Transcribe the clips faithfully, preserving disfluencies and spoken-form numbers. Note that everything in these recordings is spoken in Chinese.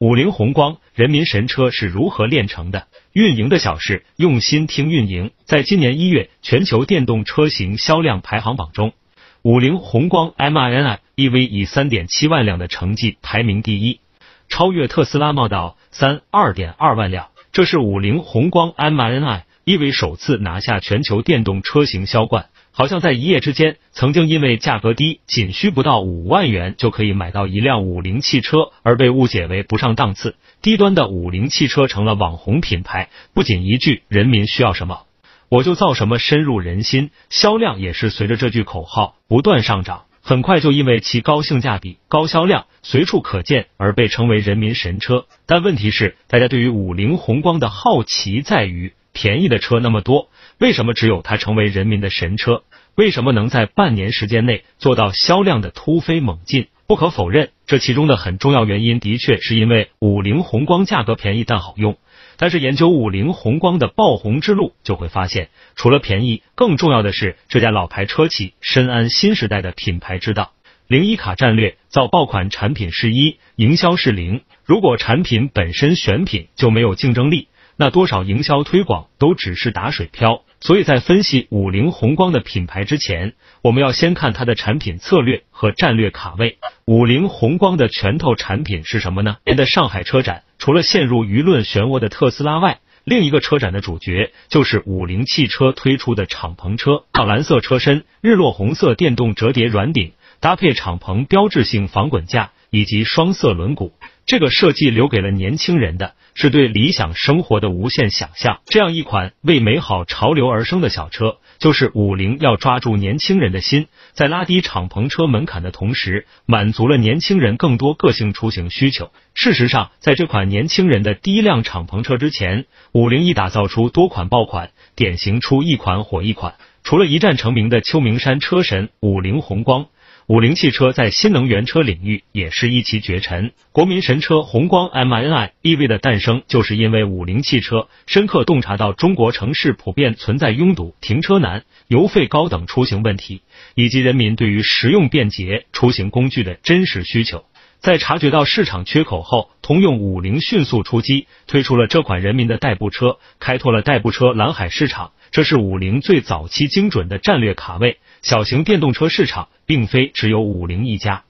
五菱宏光人民神车是如何炼成的？运营的小事，用心听运营。在今年一月全球电动车型销量排行榜中，五菱宏光 M R N I E V 以 三点七万辆的成绩排名第一，超越特斯拉 Model 三 二点二万辆。这是五菱宏光 M R N I E V 首次拿下全球电动车型销冠。好像在一夜之间，曾经因为价格低，仅需不到五万元就可以买到一辆五菱汽车，而被误解为不上档次、低端的五菱汽车成了网红品牌。不仅一句“人民需要什么，我就造什么”深入人心，销量也是随着这句口号不断上涨。很快就因为其高性价比、高销量随处可见而被称为人民神车。但问题是，大家对于五菱宏光的好奇在于，便宜的车那么多，为什么只有它成为人民的神车？为什么能在半年时间内做到销量的突飞猛进？不可否认，这其中的很重要原因的确是因为五菱宏光价格便宜但好用。但是研究五菱宏光的爆红之路就会发现，除了便宜，更重要的是这家老牌车企深谙新时代的品牌之道。零一卡战略，造爆款产品是一，营销是零。如果产品本身选品就没有竞争力，那多少营销推广都只是打水漂。所以在分析五菱宏光的品牌之前，我们要先看它的产品策略和战略卡位。五菱宏光的拳头产品是什么呢？今年的上海车展，除了陷入舆论漩涡的特斯拉外，另一个车展的主角就是五菱汽车推出的敞篷车。蓝色车身、日落红色电动折叠软顶，搭配敞篷标志性防滚架以及双色轮毂，这个设计留给了年轻人的是对理想生活的无限想象。这样一款为美好潮流而生的小车，就是五菱要抓住年轻人的心，在拉低敞篷车门槛的同时，满足了年轻人更多个性出行需求。事实上，在这款年轻人的第一辆敞篷车之前，五菱已打造出多款爆款，典型出一款火一款。除了一战成名的秋名山车神五菱宏光，五菱汽车在新能源车领域也是一骑绝尘。国民神车宏光 M R N I E V 的诞生，就是因为五菱汽车深刻洞察到中国城市普遍存在拥堵、停车难、油费高等出行问题，以及人民对于实用便捷出行工具的真实需求。在察觉到市场缺口后，通用五菱迅速出击，推出了这款人民的代步车，开拓了代步车蓝海市场。这是五菱最早期精准的战略卡位。小型电动车市场并非只有五菱一家，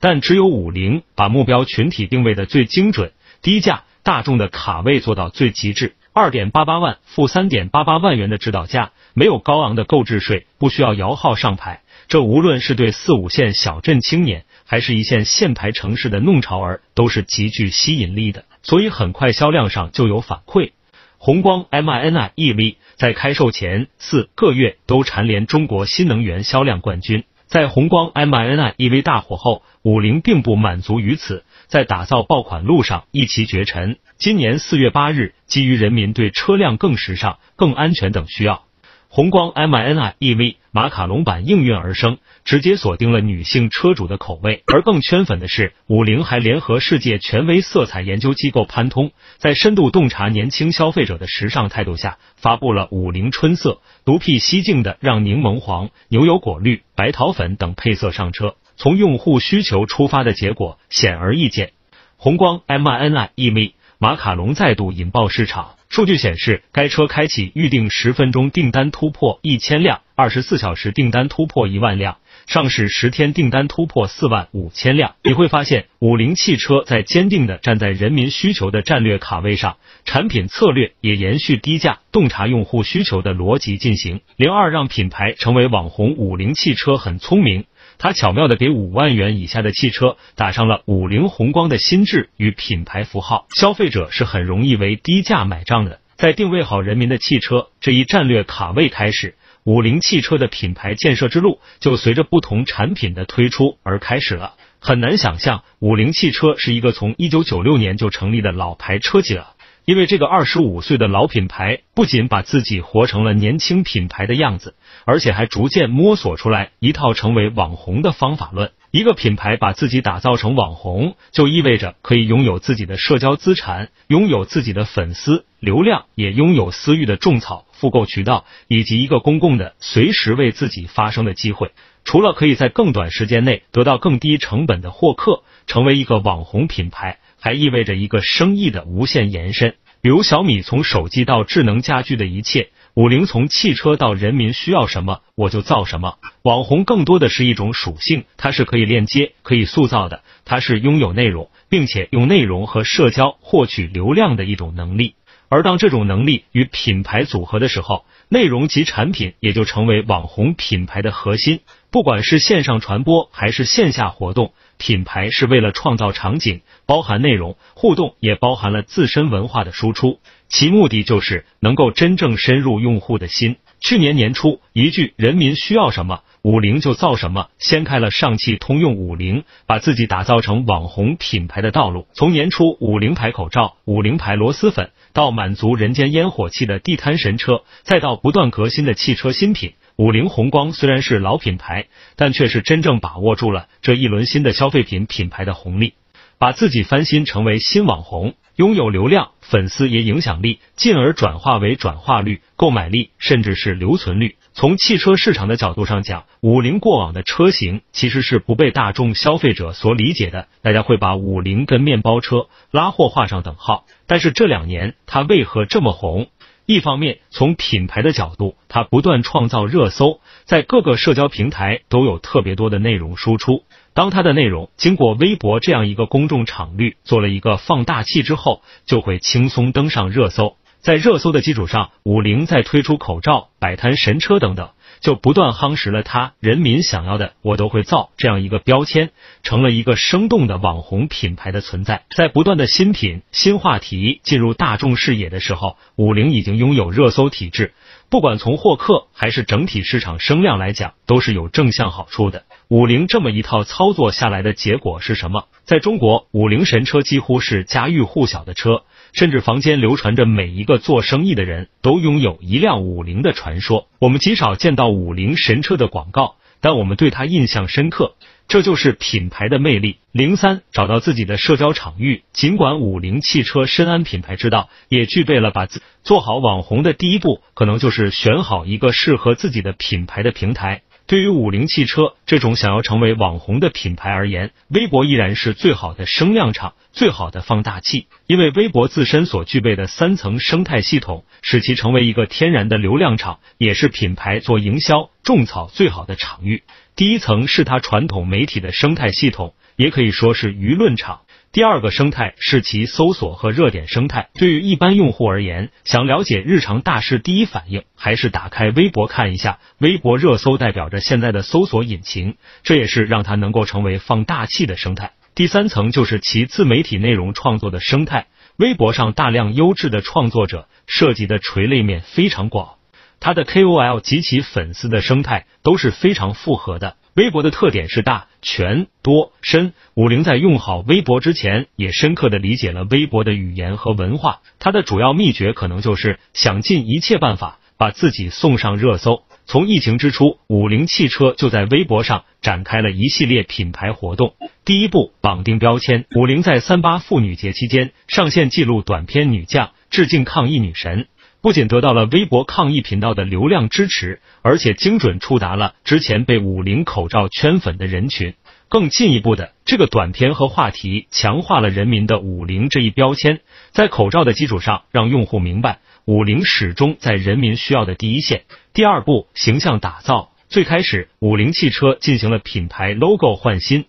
但只有五菱把目标群体定位的最精准，低价大众的卡位做到最极致。 二点八八万负 三点八八万元的指导价，没有高昂的购置税，不需要摇号上牌，这无论是对四五线小镇青年，还是一线限牌城市的弄潮儿，都是极具吸引力的。所以很快销量上就有反馈。宏光 M R N I E V 在开售前四个月都蝉联中国新能源销量冠军。在宏光 M R N I E V 大火后，五菱并不满足于此，在打造爆款路上一骑绝尘。今年四月八日，基于人民对车辆更时尚、更安全等需要，宏光 M R N I E V 马卡龙版应运而生，直接锁定了女性车主的口味。而更圈粉的是，五菱还联合世界权威色彩研究机构潘通，在深度洞察年轻消费者的时尚态度下，发布了五菱春色、独辟蹊径的让柠檬黄、牛油果绿、白桃粉等配色上车。从用户需求出发的结果显而易见，宏光 M R N I E V 马卡龙再度引爆市场。数据显示，该车开启预定十分钟订单突破一千辆，二十四小时订单突破一万辆，上市十天订单突破四万五千辆。你会发现，五菱汽车在坚定地站在人民需求的战略卡位上，产品策略也延续低价、洞察用户需求的逻辑进行。零二让品牌成为网红，五菱汽车很聪明。他巧妙地给五万元以下的汽车打上了五菱宏光的心智与品牌符号。消费者是很容易为低价买账的，在定位好人民的汽车这一战略卡位开始，五菱汽车的品牌建设之路就随着不同产品的推出而开始了。很难想象，五菱汽车是一个从一九九六年就成立的老牌车企了。因为这个二十五岁的老品牌不仅把自己活成了年轻品牌的样子，而且还逐渐摸索出来一套成为网红的方法论。一个品牌把自己打造成网红，就意味着可以拥有自己的社交资产，拥有自己的粉丝流量，也拥有私域的种草、复购渠道，以及一个公共的随时为自己发声的机会。除了可以在更短时间内得到更低成本的获客，成为一个网红品牌，还意味着一个生意的无限延伸。比如小米从手机到智能家居的一切，五菱从汽车到人民需要什么我就造什么。网红更多的是一种属性，它是可以链接、可以塑造的，它是拥有内容，并且用内容和社交获取流量的一种能力。而当这种能力与品牌组合的时候，内容及产品也就成为网红品牌的核心。不管是线上传播还是线下活动，品牌是为了创造场景，包含内容、互动，也包含了自身文化的输出，其目的就是能够真正深入用户的心。去年年初，一句人民需要什么，五菱就造什么，掀开了上汽通用五菱，把自己打造成网红品牌的道路。从年初五菱牌口罩、五菱牌螺蛳粉，到满足人间烟火气的地摊神车，再到不断革新的汽车新品，五菱宏光虽然是老品牌，但却是真正把握住了这一轮新的消费品品牌的红利，把自己翻新成为新网红，拥有流量、粉丝也影响力，进而转化为转化率、购买力，甚至是留存率。从汽车市场的角度上讲，五菱过往的车型其实是不被大众消费者所理解的，大家会把五菱跟面包车、拉货画上等号。但是这两年它为何这么红？一方面，从品牌的角度，它不断创造热搜，在各个社交平台都有特别多的内容输出。当它的内容经过微博这样一个公众场域做了一个放大器之后，就会轻松登上热搜。在热搜的基础上，五菱再推出口罩、摆摊神车等等，就不断夯实了它人民想要的我都会造这样一个标签，成了一个生动的网红品牌的存在。在不断的新品、新话题进入大众视野的时候，五菱已经拥有热搜体质，不管从获客还是整体市场声量来讲，都是有正向好处的。五菱这么一套操作下来的结果是什么？在中国，五菱神车几乎是家喻户晓的车，甚至房间流传着每一个做生意的人都拥有一辆五菱的传说。我们极少见到五菱神车的广告，但我们对它印象深刻，这就是品牌的魅力。零三找到自己的社交场域，尽管五菱汽车深谙品牌之道，也具备了把自做好网红的第一步，可能就是选好一个适合自己的品牌的平台。对于五菱汽车这种想要成为网红的品牌而言，微博依然是最好的声量场、最好的放大器，因为微博自身所具备的三层生态系统，使其成为一个天然的流量场，也是品牌做营销、种草最好的场域。第一层是它传统媒体的生态系统，也可以说是舆论场。第二个生态是其搜索和热点生态。对于一般用户而言，想了解日常大事，第一反应还是打开微博看一下，微博热搜代表着现在的搜索引擎，这也是让它能够成为放大器的生态。第三层就是其自媒体内容创作的生态，微博上大量优质的创作者，涉及的垂类面非常广，它的 K O L 及其粉丝的生态都是非常复合的。微博的特点是大、全、多、深。五菱在用好微博之前，也深刻地理解了微博的语言和文化，它的主要秘诀可能就是想尽一切办法把自己送上热搜。从疫情之初，五菱汽车就在微博上展开了一系列品牌活动。第一步，绑定标签。五菱在三八妇女节期间上线记录短片女将，致敬抗疫女神，不仅得到了微博抗疫频道的流量支持，而且精准触达了之前被五菱口罩圈粉的人群。更进一步的，这个短片和话题强化了人民的五菱这一标签，在口罩的基础上让用户明白五菱始终在人民需要的第一线。第二步，形象打造。最开始，五菱汽车进行了品牌 logo 换新，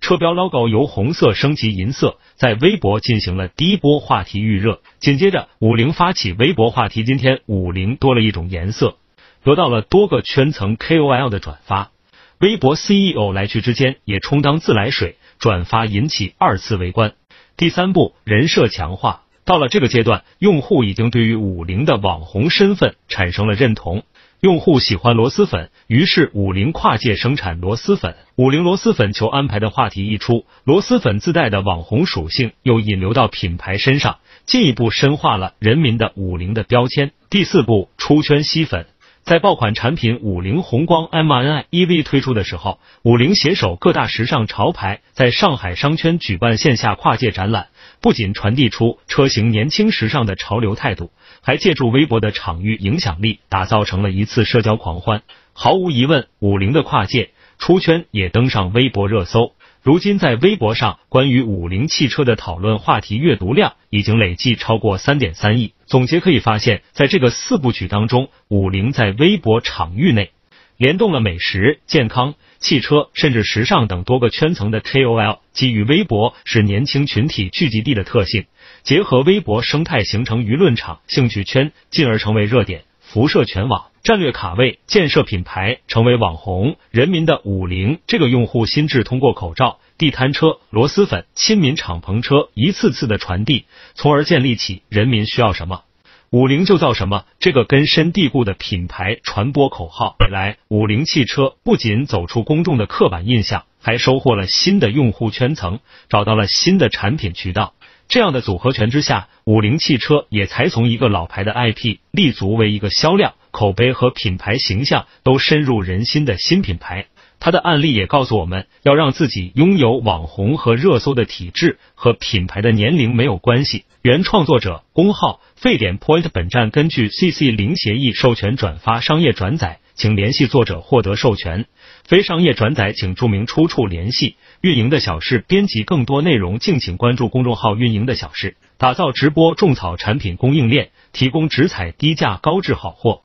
车标 logo 由红色升级银色，在微博进行了第一波话题预热。紧接着，五菱发起微博话题，今天五菱多了一种颜色，得到了多个圈层 K O L 的转发。微博 C E O 来去之间也充当自来水，转发引起二次围观。第三步，人设强化。到了这个阶段，用户已经对于五菱的网红身份产生了认同。用户喜欢螺蛳粉，于是五菱跨界生产螺蛳粉。五菱螺蛳粉求安排的话题一出，螺蛳粉自带的网红属性又引流到品牌身上，进一步深化了人民的五菱的标签。第四步，出圈吸粉。在爆款产品五菱宏光 M N I E V 推出的时候，五菱携手各大时尚潮牌在上海商圈举办线下跨界展览，不仅传递出车型年轻时尚的潮流态度，还借助微博的场域影响力，打造成了一次社交狂欢。毫无疑问，五菱的跨界出圈也登上微博热搜。如今在微博上关于五菱汽车的讨论话题阅读量已经累计超过 三点三亿。总结可以发现，在这个四部曲当中，五菱在微博场域内联动了美食、健康、汽车甚至时尚等多个圈层的 K O L。 基于微博是年轻群体聚集地的特性，结合微博生态形成舆论场、兴趣圈，进而成为热点，辐射全网，战略卡位，建设品牌，成为网红。人民的五菱这个用户心智通过口罩、地摊车、螺蛳粉、亲民敞篷车一次次的传递，从而建立起人民需要什么五菱就造什么这个根深蒂固的品牌传播口号。未来五菱汽车不仅走出公众的刻板印象，还收获了新的用户圈层，找到了新的产品渠道。这样的组合拳之下，五菱汽车也才从一个老牌的 I P 立足为一个销量、口碑和品牌形象都深入人心的新品牌。它的案例也告诉我们，要让自己拥有网红和热搜的体质，和品牌的年龄没有关系。原创作者公号沸点 point。 本站根据 C C 零协议授权转发商业转载，请联系作者获得授权。非商业转载请注明出处联系。运营的小事编辑更多内容，敬请关注公众号运营的小事，打造直播种草产品供应链，提供直采低价高质好货。